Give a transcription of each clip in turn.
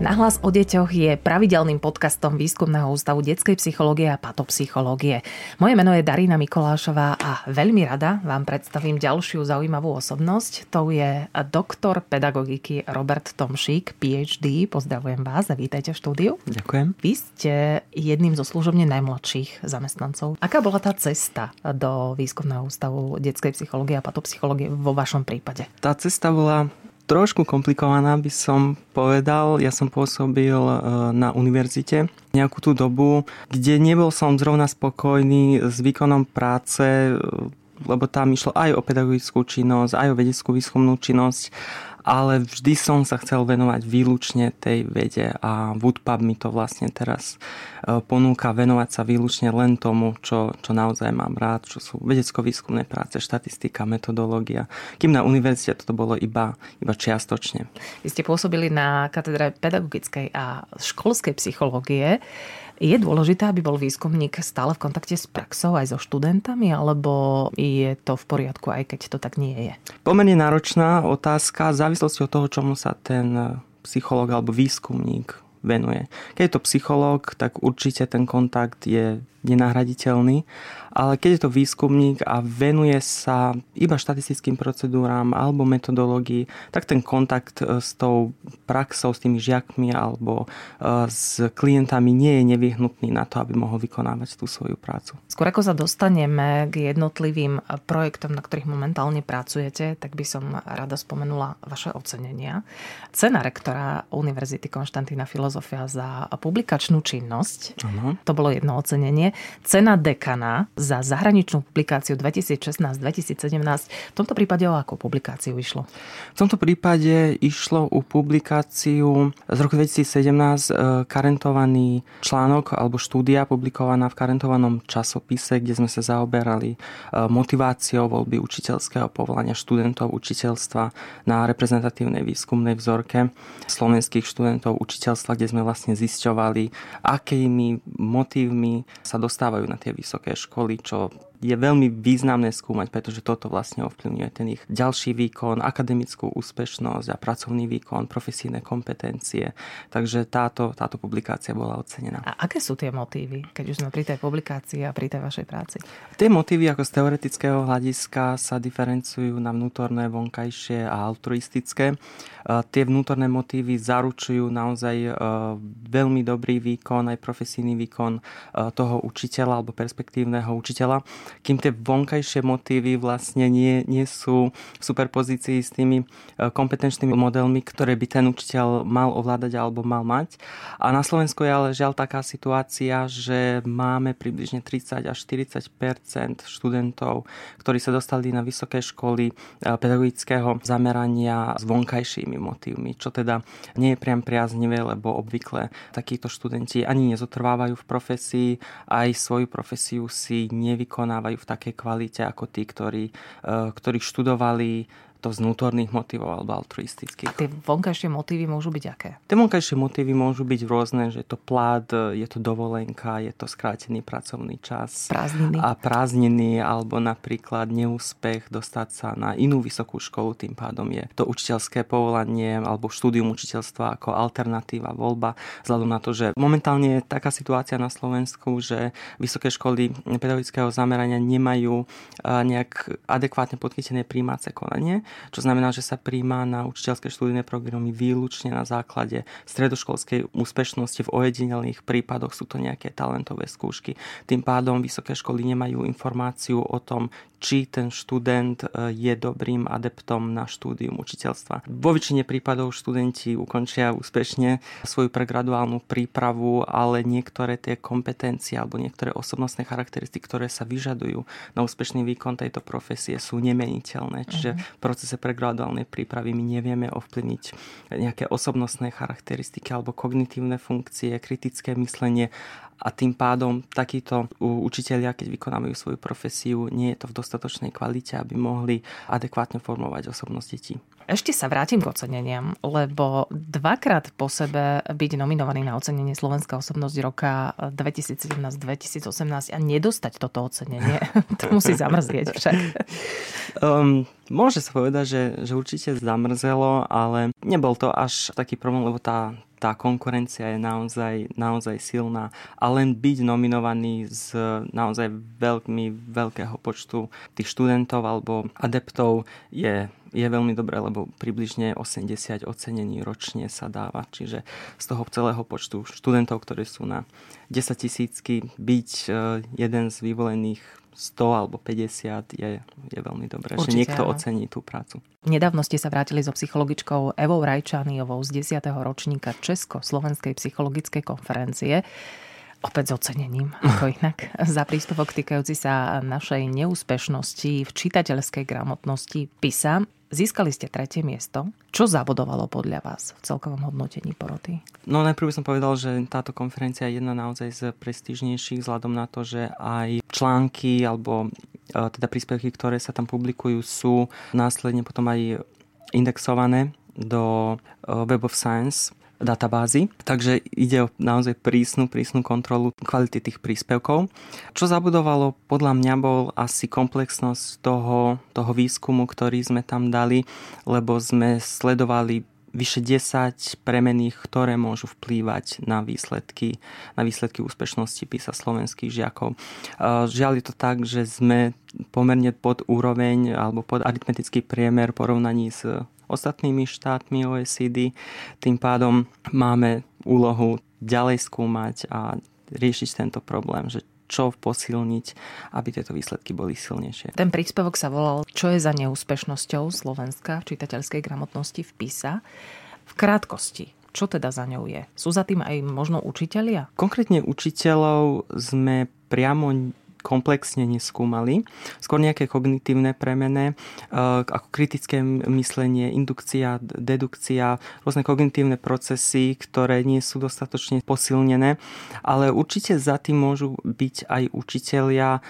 Nahlas o deťoch je pravidelným podcastom Výskumného ústavu detskej psychológie a patopsychológie. Moje meno je Darina Mikolášová a veľmi rada vám predstavím ďalšiu zaujímavú osobnosť. To je doktor pedagogiky Robert Tomšík, PhD. Pozdravujem vás a vítajte v štúdiu. Ďakujem. Vy ste jedným zo služobne najmladších zamestnancov. Aká bola tá cesta do Výskumného ústavu detskej psychológie a patopsychológie vo vašom prípade? Tá cesta bola trošku komplikovaná, by som povedal. Ja som pôsobil na univerzite nejakú tú dobu, kde nebol som zrovna spokojný s výkonom práce, lebo tam išlo aj o pedagogickú činnosť, aj o vedeckú výskumnú činnosť, ale vždy som sa chcel venovať výlučne tej vede a Woodpub mi to vlastne teraz ponúka venovať sa výlučne len tomu, čo naozaj mám rád, čo sú vedecko-výskumné práce, štatistika, metodológia. Kým na univerzite toto bolo iba čiastočne. Vy ste pôsobili na katedre pedagogickej a školskej psychológie. Je dôležité, aby bol výskumník stále v kontakte s praxou aj so študentami, alebo je to v poriadku, aj keď to tak nie je? Pomerne náročná otázka v závislosti od toho, čomu sa ten psychológ alebo výskumník venuje. Keď je to psychológ, tak určite ten kontakt je nenahraditeľný, ale keď je to výskumník a venuje sa iba štatistickým procedúram alebo metodológii, tak ten kontakt s tou praxou, s tými žiakmi alebo s klientami nie je nevyhnutný na to, aby mohol vykonávať tú svoju prácu. Skôr ako sa dostaneme k jednotlivým projektom, na ktorých momentálne pracujete, tak by som rada spomenula vaše ocenenia. Cena rektora Univerzity Konštantína Filozofia za publikačnú činnosť, To bolo jedno ocenenie. Cena dekana za zahraničnú publikáciu 2016-2017. V tomto prípade o akú publikáciu išlo? V tomto prípade išlo o publikáciu z roku 2017, karentovaný článok alebo štúdia publikovaná v karentovanom časopise, kde sme sa zaoberali motiváciou voľby učiteľského povolania študentov učiteľstva na reprezentatívnej výskumnej vzorke slovenských študentov učiteľstva, kde sme vlastne zisťovali, akými motívmi sa dostávajú na tie vysoké školy, čo je veľmi významné skúmať, pretože toto vlastne ovplyvňuje ten ich ďalší výkon, akademickú úspešnosť a pracovný výkon, profesijné kompetencie. Takže táto publikácia bola ocenená. A aké sú tie motívy, keď už sme pri tej publikácii a pri tej vašej práci? Tie motívy ako z teoretického hľadiska sa diferencujú na vnútorné, vonkajšie a altruistické. Tie vnútorné motívy zaručujú naozaj veľmi dobrý výkon, aj profesijný výkon toho učiteľa alebo perspektívneho učiteľa, kým tie vonkajšie motívy vlastne nie sú v superpozícii s tými kompetenčnými modelmi, ktoré by ten učiteľ mal ovládať alebo mal mať. A na Slovensku je ale žiaľ taká situácia, že máme približne 30 až 40% študentov, ktorí sa dostali na vysoké školy pedagogického zamerania s vonkajšími motívmi, čo teda nie je priam priaznivé, lebo obvykle takíto študenti ani nezotrvávajú v profesii, aj svoju profesiu si nevykonávajú v takej kvalite ako tí, ktorí študovali to z vnútorných motivov alebo altruistických. A tie vonkajšie motívy môžu byť aké? Tie vonkajšie motívy môžu byť rôzne, že je to plat, je to dovolenka, je to skrátený pracovný čas. Prázdniny. A prázdniny, alebo napríklad neúspech dostať sa na inú vysokú školu, tým pádom je to učiteľské povolanie alebo štúdium učiteľstva ako alternatíva, voľba, vzhľadom na to, že momentálne je taká situácia na Slovensku, že vysoké školy pedagogického zamerania nemajú nejak adekvátne podchytené prijímacie konanie. Čo znamená, že sa prijíma na učiteľské študijné programy výlučne na základe stredoškolskej úspešnosti. V ojedinelých prípadoch sú to nejaké talentové skúšky. Tým pádom vysoké školy nemajú informáciu o tom, či ten študent je dobrým adeptom na štúdium učiteľstva. Vo väčšine prípadov študenti ukončia úspešne svoju pregraduálnu prípravu, ale niektoré tie kompetencie alebo niektoré osobnostné charakteristiky, ktoré sa vyžadujú na úspešný výkon tejto profesie, sú nemeniteľné. Čiže procese pregraduálnej prípravy my nevieme ovplyvniť nejaké osobnostné charakteristiky alebo kognitívne funkcie, kritické myslenie a tým pádom takíto učitelia, keď vykonávajú svoju profesiu, nie je to v dostatočnej kvalite, aby mohli adekvátne formovať osobnosť detí. Ešte sa vrátim k oceneniam, lebo dvakrát po sebe byť nominovaný na ocenenie Slovenská osobnosť roka 2017-2018 a nedostať toto ocenenie, to musí zamrzieť však. Môže sa povedať, že určite zamrzelo, ale nebol to až taký problém, lebo tá konkurencia je naozaj silná a len byť nominovaný z naozaj veľkého počtu tých študentov alebo adeptov je veľmi dobré, lebo približne 80 ocenení ročne sa dáva. Čiže z toho celého počtu študentov, ktorí sú na 10 000, byť jeden z vyvolených 100 alebo 50 je veľmi dobré, určite, že niekto ocení tú prácu. Nedávno ste sa vrátili so psychologičkou Evou Rajčányovou z 10. ročníka Česko-slovenskej psychologickej konferencie. Opäť s ocenením, ako inak, za príspevok týkajúci sa našej neúspešnosti v čitateľskej gramotnosti PISA. Získali ste 3. miesto. Čo zabodovalo podľa vás v celkovom hodnotení poroty? No najprv som povedal, že táto konferencia je jedna naozaj z prestížnejších vzhľadom na to, že aj články alebo teda príspevky, ktoré sa tam publikujú, sú následne potom aj indexované do Web of Science databázy. Takže ide o naozaj prísnu kontrolu kvality tých príspevkov. Čo zabudovalo podľa mňa bol asi komplexnosť toho výskumu, ktorý sme tam dali, lebo sme sledovali vyše 10 premených, ktoré môžu vplývať na výsledky úspešnosti PISA slovenských žiakov. Žiaľ je to tak, že sme pomerne pod úroveň alebo pod aritmetický priemer porovnaní s ostatnými štátmi OECD. Tým pádom máme úlohu ďalej skúmať a riešiť tento problém, že čo posilniť, aby tieto výsledky boli silnejšie. Ten príspevok sa volal Čo je za neúspešnosťou Slovenska v čitateľskej gramotnosti v PISA? V krátkosti, čo teda za ňou je? Sú za tým aj možno učitelia? Konkrétne učiteľov sme priamo komplexne neskúmali. Skôr nejaké kognitívne premene, ako kritické myslenie, indukcia, dedukcia, rôzne kognitívne procesy, ktoré nie sú dostatočne posilnené, ale určite za tým môžu byť aj učitelia,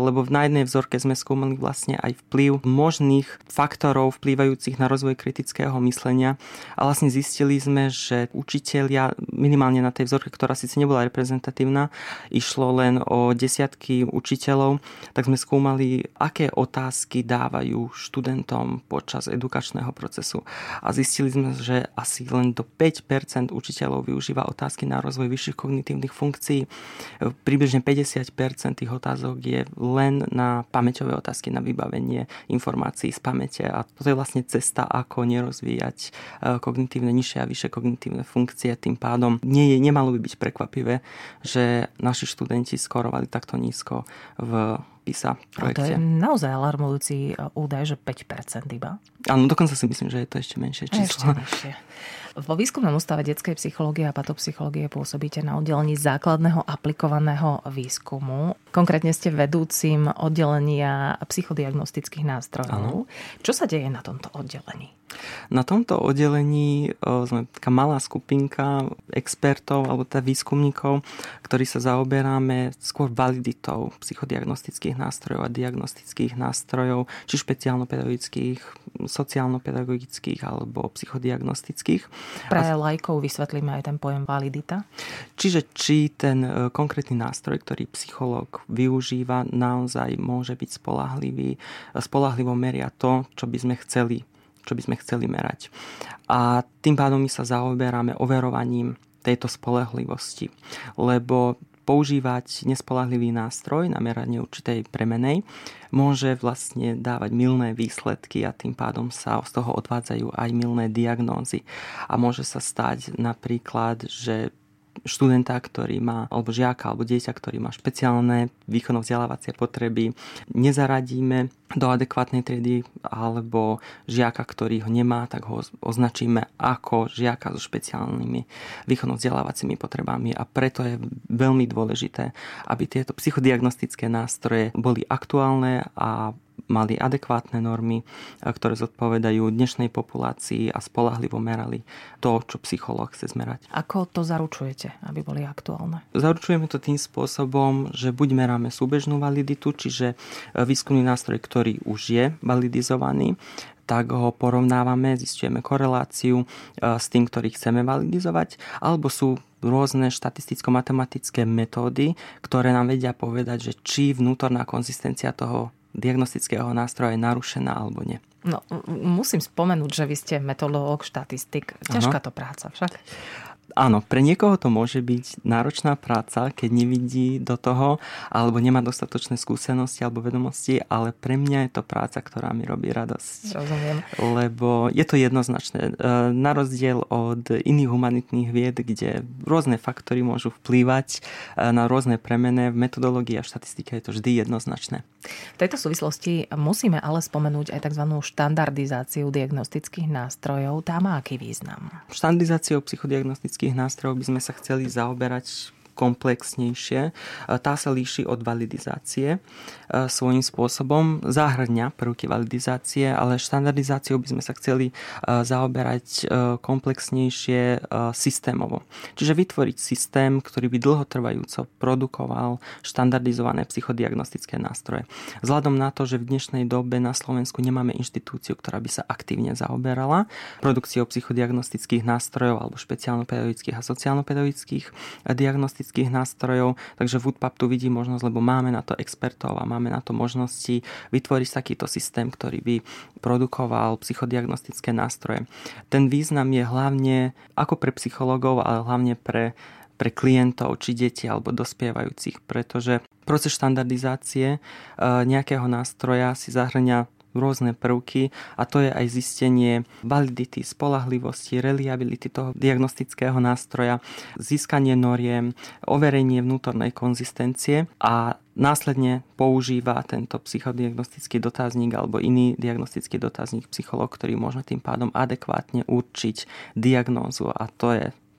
lebo na jednej vzorke sme skúmali vlastne aj vplyv možných faktorov vplývajúcich na rozvoj kritického myslenia a vlastne zistili sme, že učitelia minimálne na tej vzorke, ktorá síce nebola reprezentatívna, išlo len o desiatky učiteľov, tak sme skúmali, aké otázky dávajú študentom počas edukačného procesu. A zistili sme, že asi len do 5% učiteľov využíva otázky na rozvoj vyšších kognitívnych funkcií. Približne 50% tých otázok je len na pamäťové otázky, na vybavenie informácií z pamäte. A to je vlastne cesta, ako nerozvíjať kognitívne nižšie a vyššie kognitívne funkcie. Tým pádom nemalo by byť prekvapivé, že naši študenti skorovali takto nízko v PISA projekte. A to je naozaj alarmujúci údaj, že 5% iba. Áno, dokonca si myslím, že je to ešte menšie číslo. Vo Výskumnom ústave detskej psychológie a patopsychológie pôsobíte na oddelení základného aplikovaného výskumu. Konkrétne ste vedúcim oddelenia psychodiagnostických nástrojov. Ano. Čo sa deje na tomto oddelení? Na tomto oddelení sme taká malá skupinka expertov alebo teda výskumníkov, ktorí sa zaoberáme skôr validitou psychodiagnostických nástrojov a diagnostických nástrojov, či špeciálno-pedagogických, sociálno-pedagogických alebo psychodiagnostických. Pre lajkov vysvetlíme aj ten pojem validita. Čiže či ten konkrétny nástroj, ktorý psychológ využíva, naozaj môže byť spoľahlivý, spoľahlivo meria to, čo by sme chceli merať. A tým pádom my sa zaoberáme overovaním tejto spoľahlivosti, lebo používať nespoľahlivý nástroj na meranie určitej premenej môže vlastne dávať mylné výsledky a tým pádom sa z toho odvádzajú aj mylné diagnózy. A môže sa stať napríklad, že študenta, ktorý má, alebo žiaka, alebo dieťa, ktorý má špeciálne výkonno-vzdelávacie potreby, nezaradíme do adekvátnej triedy, alebo žiaka, ktorý ho nemá, tak ho označíme ako žiaka so špeciálnymi výchovno-vzdelávacími potrebami, a preto je veľmi dôležité, aby tieto psychodiagnostické nástroje boli aktuálne a mali adekvátne normy, ktoré zodpovedajú dnešnej populácii a spoľahlivo merali to, čo psychológ chce zmerať. Ako to zaručujete, aby boli aktuálne? Zaručujeme to tým spôsobom, že buď meráme súbežnú validitu, čiže výskumný nástroj, ktorý už je validizovaný, tak ho porovnávame, zistujeme koreláciu s tým, ktorý chceme validizovať, alebo sú rôzne štatisticko-matematické metódy, ktoré nám vedia povedať, že či vnútorná konzistencia toho diagnostického nástroja je narušená alebo nie. No, musím spomenúť, že vy ste metodológ, štatistik. Ťažká to práca však. Áno, pre niekoho to môže byť náročná práca, keď nevidí do toho alebo nemá dostatočné skúsenosti alebo vedomosti, ale pre mňa je to práca, ktorá mi robí radosť. Rozumiem. Lebo je to jednoznačné. Na rozdiel od iných humanitných vied, kde rôzne faktory môžu vplývať na rôzne premene, v metodológii a štatistike je to vždy jednoznačné. V tejto súvislosti musíme ale spomenúť aj tzv. Štandardizáciu diagnostických nástrojov. Tá má aký význam? Štandardizáciou psychodiagnostických nástrojov by sme sa chceli zaoberať komplexnejšie. Tá sa líši od validizácie svojím spôsobom. Zahŕňa prvky validizácie, ale štandardizáciou by sme sa chceli zaoberať komplexnejšie systémovo. Čiže vytvoriť systém, ktorý by dlhotrvajúco produkoval štandardizované psychodiagnostické nástroje. Vzhľadom na to, že v dnešnej dobe na Slovensku nemáme inštitúciu, ktorá by sa aktívne zaoberala produkciou psychodiagnostických nástrojov alebo špeciálno-pedagogických a sociálno-pedagogických diagnostických nástrojov, takže Woodpub tu vidí možnosť, lebo máme na to expertov a máme na to možnosti vytvoriť takýto systém, ktorý by produkoval psychodiagnostické nástroje. Ten význam je hlavne ako pre psychológov, ale hlavne pre klientov, či deti alebo dospievajúcich, pretože proces štandardizácie nejakého nástroja si zahŕňa rôzne prvky, a to je aj zistenie validity, spoľahlivosti, reliability toho diagnostického nástroja, získanie noriem, overenie vnútornej konzistencie a následne používa tento psychodiagnostický dotazník alebo iný diagnostický dotazník psychológ, ktorý môže tým pádom adekvátne určiť diagnózu, a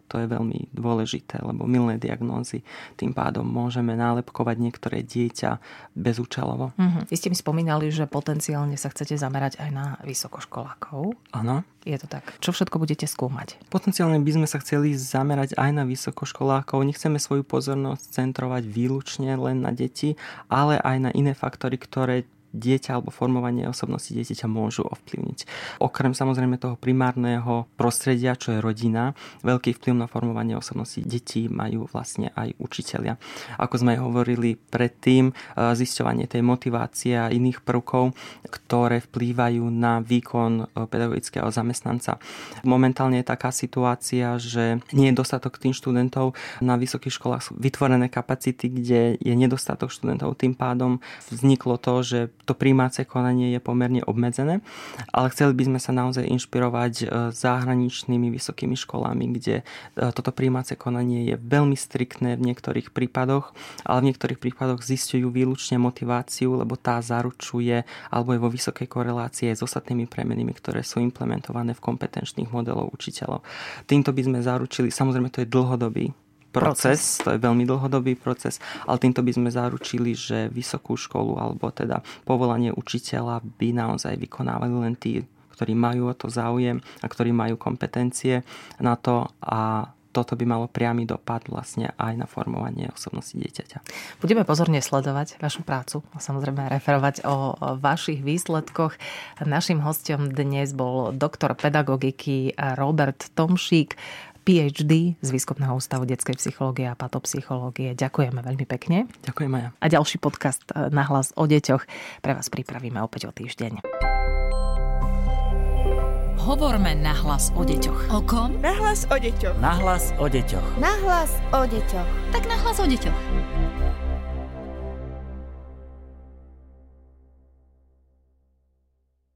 to je veľmi dôležité, lebo mylné diagnózy tým pádom môžeme nálepkovať niektoré dieťa bezúčelovo. Vy ste mi spomínali, že potenciálne sa chcete zamerať aj na vysokoškolákov. Áno. Je to tak. Čo všetko budete skúmať? Potenciálne by sme sa chceli zamerať aj na vysokoškolákov. Nechceme svoju pozornosť centrovať výlučne len na deti, ale aj na iné faktory, ktoré dieťa alebo formovanie osobnosti dieťaťa môžu ovplyvniť. Okrem samozrejme toho primárneho prostredia, čo je rodina, veľký vplyv na formovanie osobnosti detí majú vlastne aj učitelia. Ako sme aj hovorili predtým, zisťovanie tej motivácie a iných prvkov, ktoré vplývajú na výkon pedagogického zamestnanca. Momentálne je taká situácia, že nie je dostatok tým študentov, na vysokých školách sú vytvorené kapacity, kde je nedostatok študentov. Tým pádom vzniklo to, že to primácie konanie je pomerne obmedzené, ale chceli by sme sa naozaj inšpirovať zahraničnými vysokými školami, kde toto primácie konanie je veľmi striktné v niektorých prípadoch, ale v niektorých prípadoch zisťujú výlučne motiváciu, lebo tá zaručuje alebo je vo vysokej korelácii s ostatnými premenami, ktoré sú implementované v kompetenčných modeloch učiteľov. Týmto by sme zaručili, samozrejme to je dlhodobý proces, to je veľmi dlhodobý proces, ale týmto by sme zaručili, že vysokú školu alebo teda povolanie učiteľa by naozaj vykonávali len tí, ktorí majú o to záujem a ktorí majú kompetencie na to, a toto by malo priamy dopad vlastne aj na formovanie osobnosti dieťaťa. Budeme pozorne sledovať vašu prácu a samozrejme referovať o vašich výsledkoch. Naším hosťom dnes bol doktor pedagogiky Robert Tomšík, PhD z Výskumného ústavu detskej psychológie a patopsychológie. Ďakujeme veľmi pekne. Ďakujem aj ja. A ďalší podcast Na hlas o deťoch pre vás pripravíme opäť o týždeň. Hovorme na hlas o deťoch. O kom? Na hlas o deťoch. Na hlas o deťoch. Na hlas o deťoch. Tak na hlas o deťoch.